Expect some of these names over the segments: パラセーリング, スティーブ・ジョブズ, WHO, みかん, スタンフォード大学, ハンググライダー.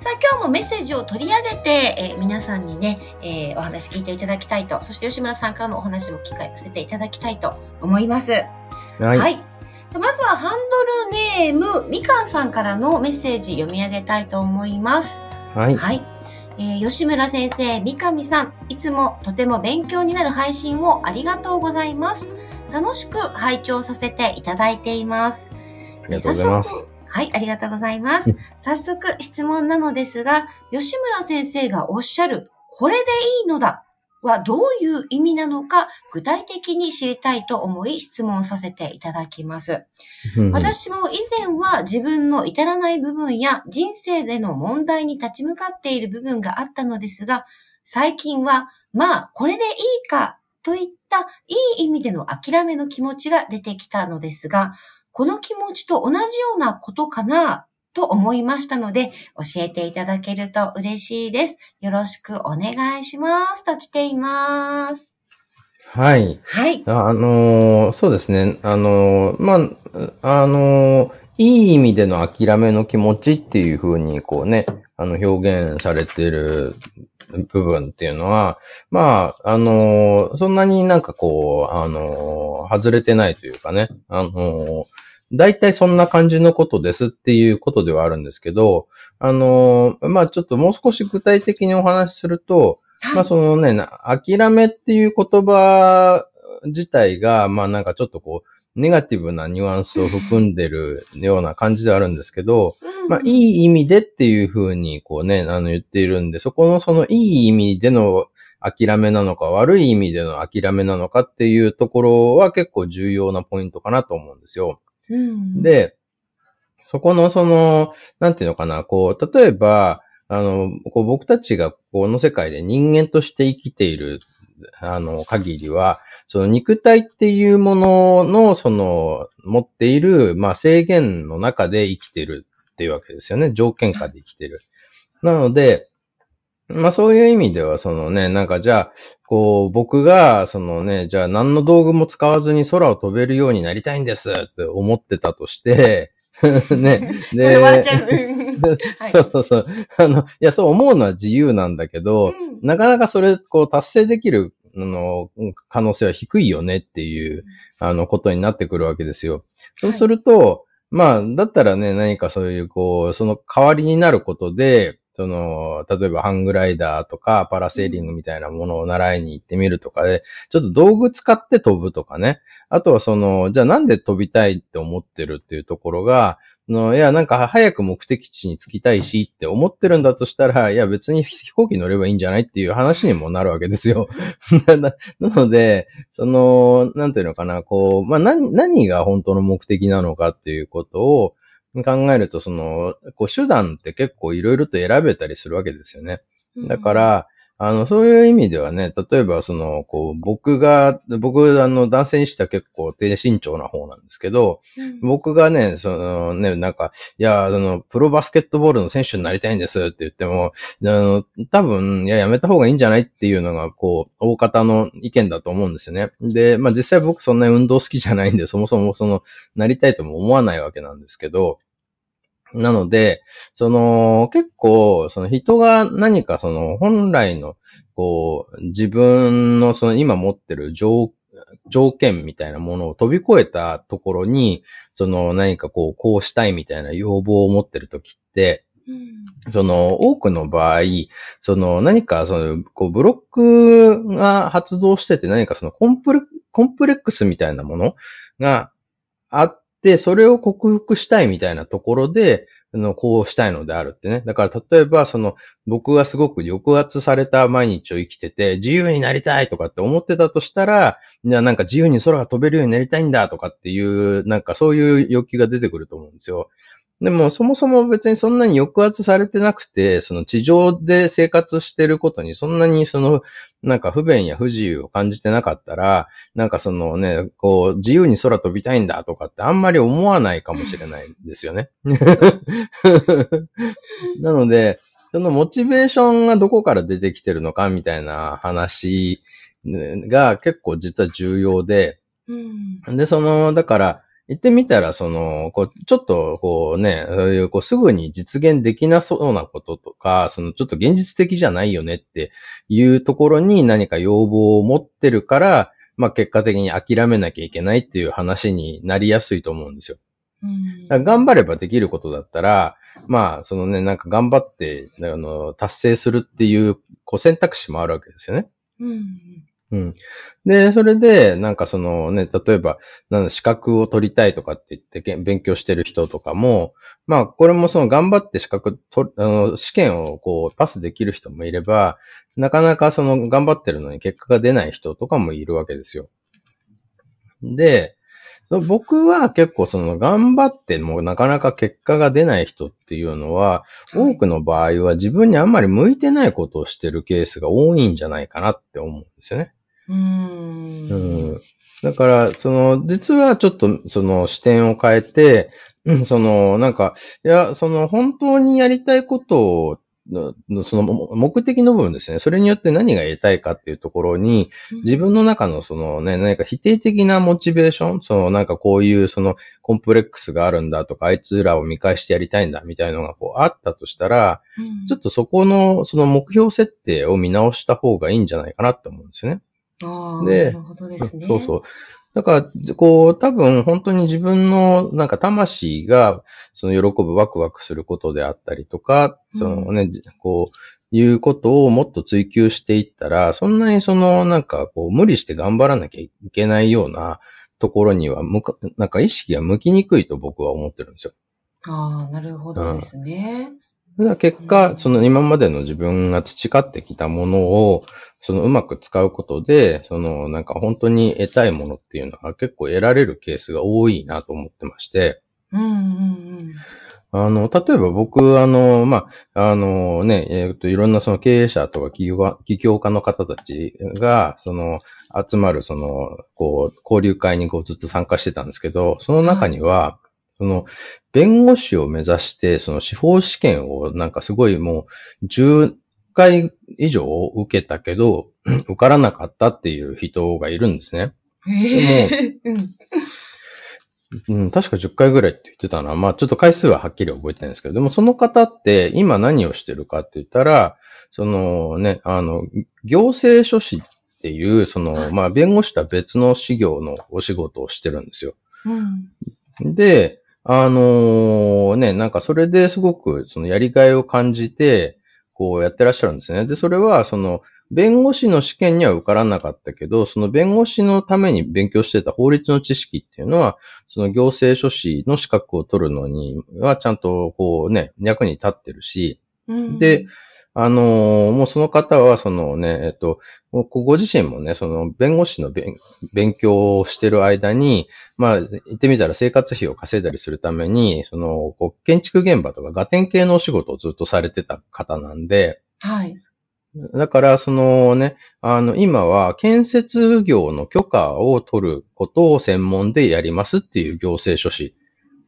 さあ今日もメッセージを取り上げて、皆さんにね、お話聞いていただきたいと、そして吉村さんからのお話も聞かせていただきたいと思います。はい。はい、まずはハンドルネームみかんさんからのメッセージ読み上げたいと思います。はい。はい、吉村先生、三上さん、いつもとても勉強になる配信をありがとうございます。楽しく拝聴させていただいています。ありがとうございます。はい、ありがとうございます。早速質問なのですが、吉村先生がおっしゃる、これでいいのだはどういう意味なのか、具体的に知りたいと思い質問させていただきます。私も以前は自分の至らない部分や人生での問題に立ち向かっている部分があったのですが、最近は、まあ、これでいいかといったいい意味での諦めの気持ちが出てきたのですが、この気持ちと同じようなことかなと思いましたので、教えていただけると嬉しいです。よろしくお願いします。と来ています。はい。はい。そうですね。いい意味での諦めの気持ちっていう風にこうね、表現されている部分っていうのは、まあ、そんなになんかこう、外れてないというかね、大体そんな感じのことですっていうことではあるんですけど、まあ、ちょっともう少し具体的にお話しすると、まあ、そのね、諦めっていう言葉自体が、まあ、なんかちょっとこう、ネガティブなニュアンスを含んでるような感じではあるんですけど、まあ、いい意味でっていうふうにこうね、言っているんで、そこのそのいい意味での諦めなのか、悪い意味での諦めなのかっていうところは結構重要なポイントかなと思うんですよ。で、そこのその、なんていうのかな、こう、例えば、こう僕たちがこの世界で人間として生きている、限りは、その肉体っていうものの、その、持っている、まあ制限の中で生きているっていうわけですよね。条件下で生きている。なので、まあそういう意味では、そのね、なんかじゃあ、こう、僕が、そのね、じゃあ何の道具も使わずに空を飛べるようになりたいんですって思ってたとして、ね。で、笑っちゃう。そうそうそう。いや、そう思うのは自由なんだけど、なかなかそれ、こう、達成できる、可能性は低いよねっていう、ことになってくるわけですよ。そうすると、まあ、だったらね、何かそういう、こう、その代わりになることで、その、例えばハングライダーとかパラセーリングみたいなものを習いに行ってみるとかで、ちょっと道具使って飛ぶとかね。あとはその、じゃあなんで飛びたいって思ってるっていうところが、いや、なんか早く目的地に着きたいしって思ってるんだとしたら、いや別に飛行機乗ればいいんじゃないっていう話にもなるわけですよ。なので、その、なんていうのかな、こう、まあ、何が本当の目的なのかっていうことを、考えると、その、こう、手段って結構いろいろと選べたりするわけですよね。だから、そういう意味ではね、例えば、その、こう、僕、男性にしては結構低身長な方なんですけど、僕がね、そのね、なんか、いや、プロバスケットボールの選手になりたいんですって言っても、多分、いや、やめた方がいいんじゃないっていうのが、こう、大方の意見だと思うんですよね。で、まあ実際僕そんなに運動好きじゃないんで、そもそもその、なりたいとも思わないわけなんですけど、なので、その、結構、その人が何かその、本来の、こう、自分のその今持ってる条件みたいなものを飛び越えたところに、その何かこう、こうしたいみたいな要望を持ってるときって、その多くの場合、その何かそのこうブロックが発動してて何かそのコンプレックスみたいなものがあって、で、それを克服したいみたいなところで、こうしたいのであるってね。だから例えば、その、僕がすごく抑圧された毎日を生きてて、自由になりたいとかって思ってたとしたら、じゃあなんか自由に空が飛べるようになりたいんだとかっていう、なんかそういう欲求が出てくると思うんですよ。でもそもそも別にそんなに抑圧されてなくて、その地上で生活してることにそんなにそのなんか不便や不自由を感じてなかったら、なんかそのね、こう自由に空飛びたいんだとかってあんまり思わないかもしれないんですよね。なので、そのモチベーションがどこから出てきてるのかみたいな話が結構実は重要で、で、その、だから、言ってみたら、その、こう、ちょっと、こうね、そういう、こう、すぐに実現できなそうなこととか、その、ちょっと現実的じゃないよねっていうところに何か要望を持ってるから、まあ、結果的に諦めなきゃいけないっていう話になりやすいと思うんですよ。頑張ればできることだったら、まあ、そのね、なんか頑張って、達成するっていう、こう、選択肢もあるわけですよね。うん。で、それで、なんかそのね、例えば、資格を取りたいとかって言って勉強してる人とかも、まあ、これもその頑張って資格取、試験をこう、パスできる人もいれば、なかなかその頑張ってるのに結果が出ない人とかもいるわけですよ。で、僕は結構その頑張ってもなかなか結果が出ない人っていうのは、多くの場合は自分にあんまり向いてないことをしてるケースが多いんじゃないかなって思うんですよね。だから、その、実はちょっとその視点を変えて、その、なんか、いや、その本当にやりたいことをその目的の部分ですね。それによって何が得たいかっていうところに、自分の中のそのね、何か否定的なモチベーション、そのなんかこういうそのコンプレックスがあるんだとか、あいつらを見返してやりたいんだみたいなのがこうあったとしたら、ちょっとそこのその目標設定を見直した方がいいんじゃないかなって思うんですよね。なるほどですね。そうそう。だから、こう、多分本当に自分のなんか魂が、その喜ぶワクワクすることであったりとか、そのね、こう、いうことをもっと追求していったら、そんなにそのなんかこう、無理して頑張らなきゃいけないようなところには、なんか意識が向きにくいと僕は思ってるんですよ。なるほどですね。結果、その今までの自分が培ってきたものを、そのうまく使うことで、そのなんか本当に得たいものっていうのは結構得られるケースが多いなと思ってまして。例えば僕、まあ、ね、いろんなその経営者とか起業家の方たちが、その集まるその、こう、交流会にこうずっと参加してたんですけど、その中には、その、弁護士を目指して、その司法試験をなんかすごいもう、10回以上受けたけど、受からなかったっていう人がいるんですね。確か10回ぐらいって言ってたな。まあちょっと回数ははっきり覚えてないんですけど、でもその方って今何をしてるかって言ったら、そのね、行政書士っていう、その、まあ弁護士とは別の事業のお仕事をしてるんですよ。で、なんかそれですごくそのやりがいを感じて、こうやってらっしゃるんですね。で、それはその弁護士の試験には受からなかったけど、その弁護士のために勉強してた法律の知識っていうのは、その行政書士の資格を取るのにはちゃんとこうね、役に立ってるし、で、もうその方はそのね、ご自身もね、その弁護士の勉強をしてる間に、まあ、言ってみたら生活費を稼いだりするために、その、こう建築現場とかガテン系のお仕事をずっとされてた方なんで、だから、そのね、今は建設業の許可を取ることを専門でやりますっていう行政書士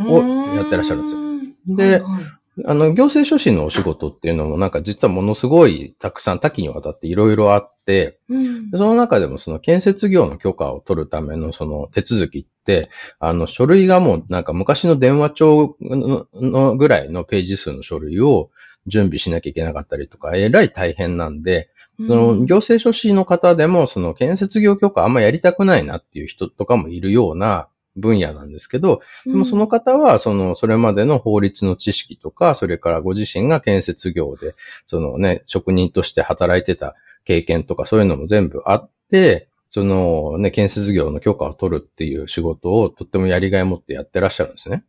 をやってらっしゃるんですよ。で、行政書士のお仕事っていうのもなんか実はものすごいたくさん多岐にわたっていろいろあって、その中でもその建設業の許可を取るためのその手続きって、書類がもうなんか昔の電話帳のぐらいのページ数の書類を準備しなきゃいけなかったりとか、えらい大変なんで、その行政書士の方でもその建設業許可あんまやりたくないなっていう人とかもいるような、分野なんですけど、でもその方は、その、それまでの法律の知識とか、それからご自身が建設業で、そのね、職人として働いてた経験とか、そういうのも全部あって、そのね、建設業の許可を取るっていう仕事をとってもやりがいを持ってやってらっしゃるんですね。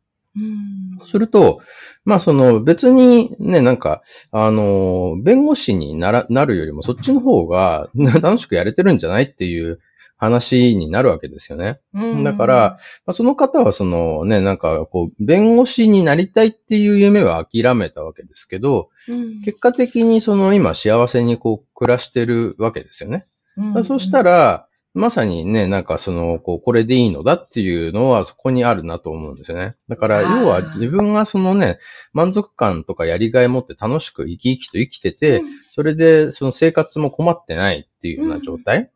すると、まあその別にね、なんか、弁護士になるよりもそっちの方が楽しくやれてるんじゃないっていう、話になるわけですよね。うん、だから、その方はそのね、なんかこう、弁護士になりたいっていう夢は諦めたわけですけど、うん、結果的にその今幸せにこう、暮らしてるわけですよね。うん、そしたら、まさにね、なんかその、こう、これでいいのだっていうのはそこにあるなと思うんですよね。だから、要は自分がそのね、満足感とかやりがい持って楽しく生き生きと生きてて、それでその生活も困ってないっていうような状態、うん、っ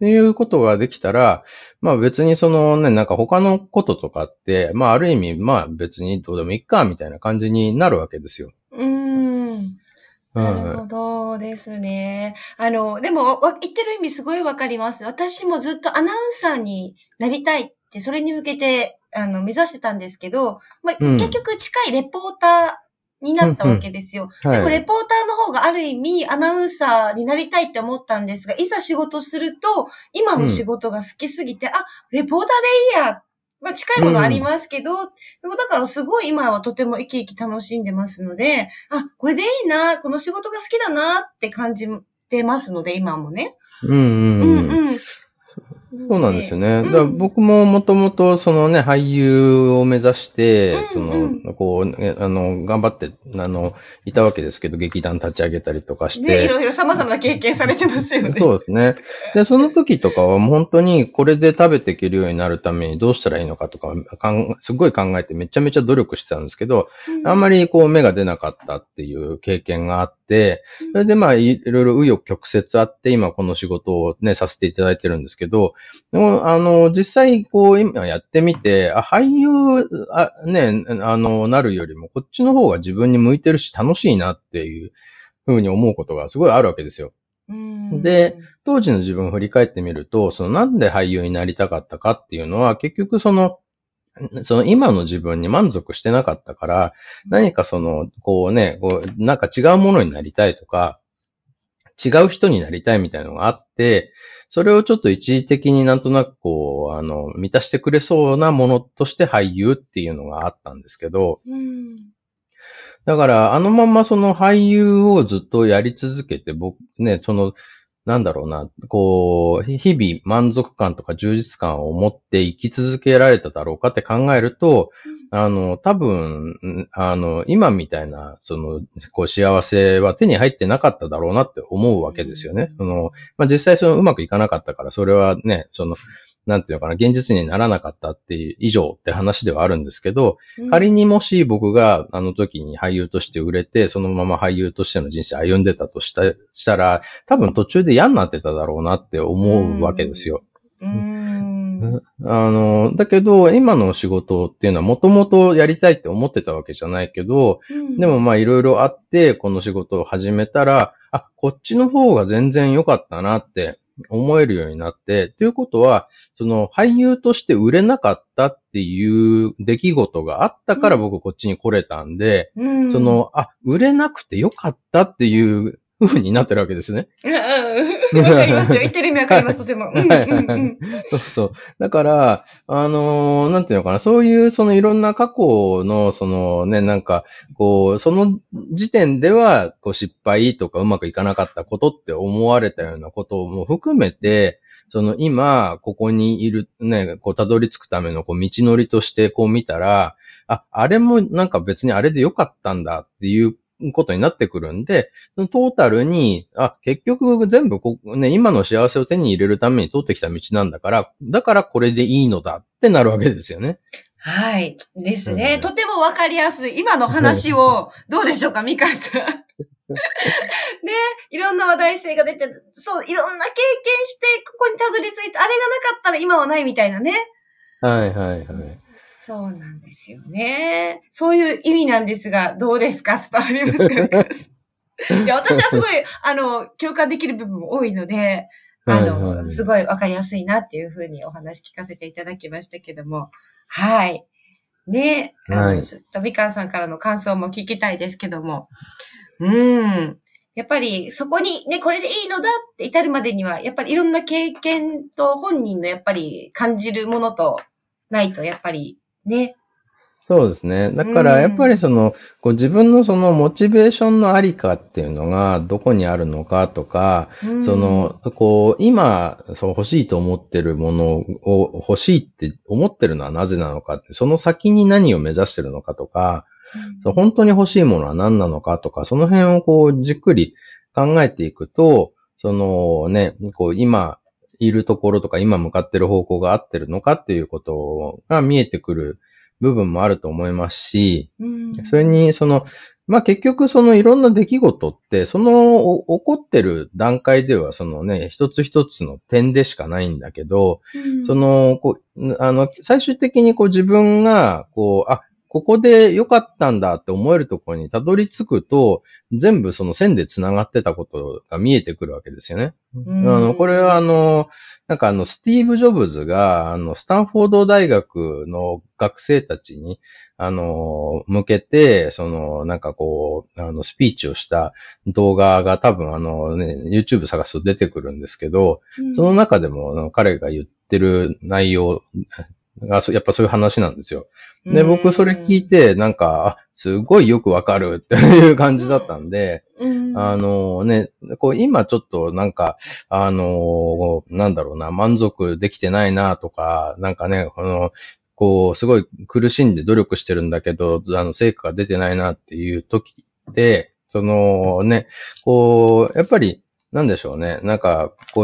ていうことができたら、まあ別にそのね、なんか他のこととかって、まあある意味、まあ別にどうでもいいか、みたいな感じになるわけですよ。なるほどですね。でも、言ってる意味すごいわかります。私もずっとアナウンサーになりたいって、それに向けて、目指してたんですけど、まあ、結局近いレポーターになったわけですよ。でも、レポーターの方がある意味、アナウンサーになりたいって思ったんですが、いざ仕事すると、今の仕事が好きすぎて、レポーターでいいや。まあ近いものありますけど、でもだからすごい今はとても生き生き楽しんでますので、これでいいな、この仕事が好きだなって感じてますので、今もね。そうなんですよね。だから僕ももともとそのね、俳優を目指して、その、こう、頑張って、いたわけですけど、劇団立ち上げたりとかして。ね、いろいろ様々な経験されてますよね。そうですね。で、その時とかはもう本当にこれで食べていけるようになるためにどうしたらいいのかとか、すごい考えてめちゃめちゃ努力してたんですけど、あんまりこう目が出なかったっていう経験があって、それでまあ、いろいろ紆余曲折あって、今この仕事をね、させていただいてるんですけど、でも、実際、こう、今やってみて、俳優、なるよりも、こっちの方が自分に向いてるし、楽しいなっていうふうに思うことがすごいあるわけですよ。で、当時の自分を振り返ってみると、そのなんで俳優になりたかったかっていうのは、結局その今の自分に満足してなかったから、何かその、こうね、こうなんか違うものになりたいとか、違う人になりたいみたいなのがあって、それをちょっと一時的になんとなくこう、満たしてくれそうなものとして俳優っていうのがあったんですけど、だからままその俳優をずっとやり続けて、僕ね、その、なんだろうな、こう、日々満足感とか充実感を持って生き続けられただろうかって考えると、多分、今みたいな、その、こう、幸せは手に入ってなかっただろうなって思うわけですよね。まあ、実際そのうまくいかなかったから、それはね、その、なんていうのかな、現実にならなかったっていう以上って話ではあるんですけど、仮にもし僕があの時に俳優として売れて、そのまま俳優としての人生歩んでたとしたら、多分途中で嫌になってただろうなって思うわけですよ。だけど、今の仕事っていうのはもともとやりたいって思ってたわけじゃないけど、でもまあいろいろあって、この仕事を始めたら、こっちの方が全然良かったなって思えるようになって、ということは、その俳優として売れなかったっていう出来事があったから僕こっちに来れたんで、その、売れなくてよかったっていう風になってるわけですね。わかりますよ。言ってる意味わかります、とても。そうそう。だから、なんていうのかな、そういうそのいろんな過去の、そのね、なんか、こう、その時点では、こう失敗とかうまくいかなかったことって思われたようなことも含めて、その今、ここにいる、ね、こう、たどり着くための、こう、道のりとして、こう見たら、あれもなんか別にあれで良かったんだっていうことになってくるんで、そのトータルに、結局全部こう、ね、今の幸せを手に入れるために通ってきた道なんだから、だからこれでいいのだってなるわけですよね。はい。ですね。とてもわかりやすい。今の話を、どうでしょうか、ミカさん。で、いろんな話題性が出て、そう、いろんな経験して、ここにたどり着いて、あれがなかったら今はないみたいなね。はいはいはい。そうなんですよね。そういう意味なんですが、どうですか？伝わりますか？いや、私はすごい、共感できる部分も多いので、すごいわかりやすいなっていうふうにお話聞かせていただきましたけども、はい。ね、ちょっとみかんさんからの感想も聞きたいですけども、やっぱりそこにね、これでいいのだって至るまでには、やっぱりいろんな経験と本人のやっぱり感じるものとないと、やっぱりね、そうですね。だうからやっぱりん。自分のモチベーションのありかっていうのがどこにあるのかとか、うん。今欲しいと思ってるものを欲しいって思ってるのはなぜなのかって、その先に何を目指してるのかとか、う本ん。当に欲しいものは何なのかとか、その辺をじっくり考えていくと、今いるところとか、今向かってる方向が合ってるのかっていうことが見えてくる部分もあると思いますし、うそれん。に、結局いろんな出来事って、起こってる段階では一つ一つの点でしかないんだけど、うん。最終的に自分が、ここで良かったんだって思えるところにたどり着くと、全部線で繋がってたことが見えてくるわけですよね。うこれはん。スティーブ・ジョブズが、スタンフォード大学の学生たちに、向けて、スピーチをした動画が多分YouTube 探すと出てくるんですけど、うそのん。中でも彼が言ってる内容が、やっぱそういう話なんですよ。うで、僕それ聞ん。いて、すごいよくわかるっていう感じだったんで、うん。今ちょっとなんだろうな、満足できてないなとか、すごい苦しんで努力してるんだけど、成果が出てないなっていう時って、やっぱり、なんでしょうね。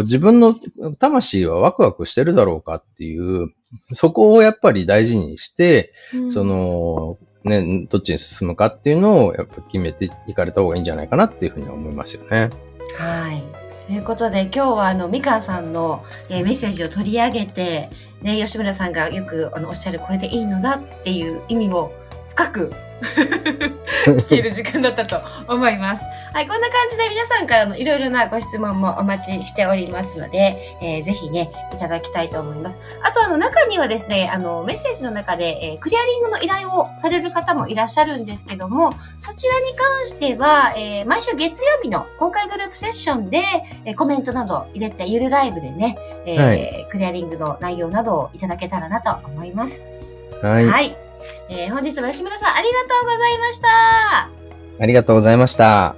自分の魂はワクワクしてるだろうかっていう、そこをやっぱり大事にして、うん。どっちに進むかっていうのを、やっぱ決めていかれた方がいいんじゃないかなっていうふうに思いますよね。ということで、今日はみかんさんのメッセージを取り上げて、ね、吉村さんがよくおっしゃるこれでいいのだっていう意味を深く 聞ける時間だったと思います。こんな感じで皆さんからのいろいろなご質問もお待ちしておりますので、ぜひね、いただきたいと思います。あと、中にはですね、メッセージの中で、クリアリングの依頼をされる方もいらっしゃるんですけども、そちらに関しては、毎週月曜日の公開グループセッションで、コメントなどを入れて、ゆるライブでね、はい。クリアリングの内容などをいただけたらなと思います。はい。はい。本日は吉村さん、ありがとうございました。ありがとうございました。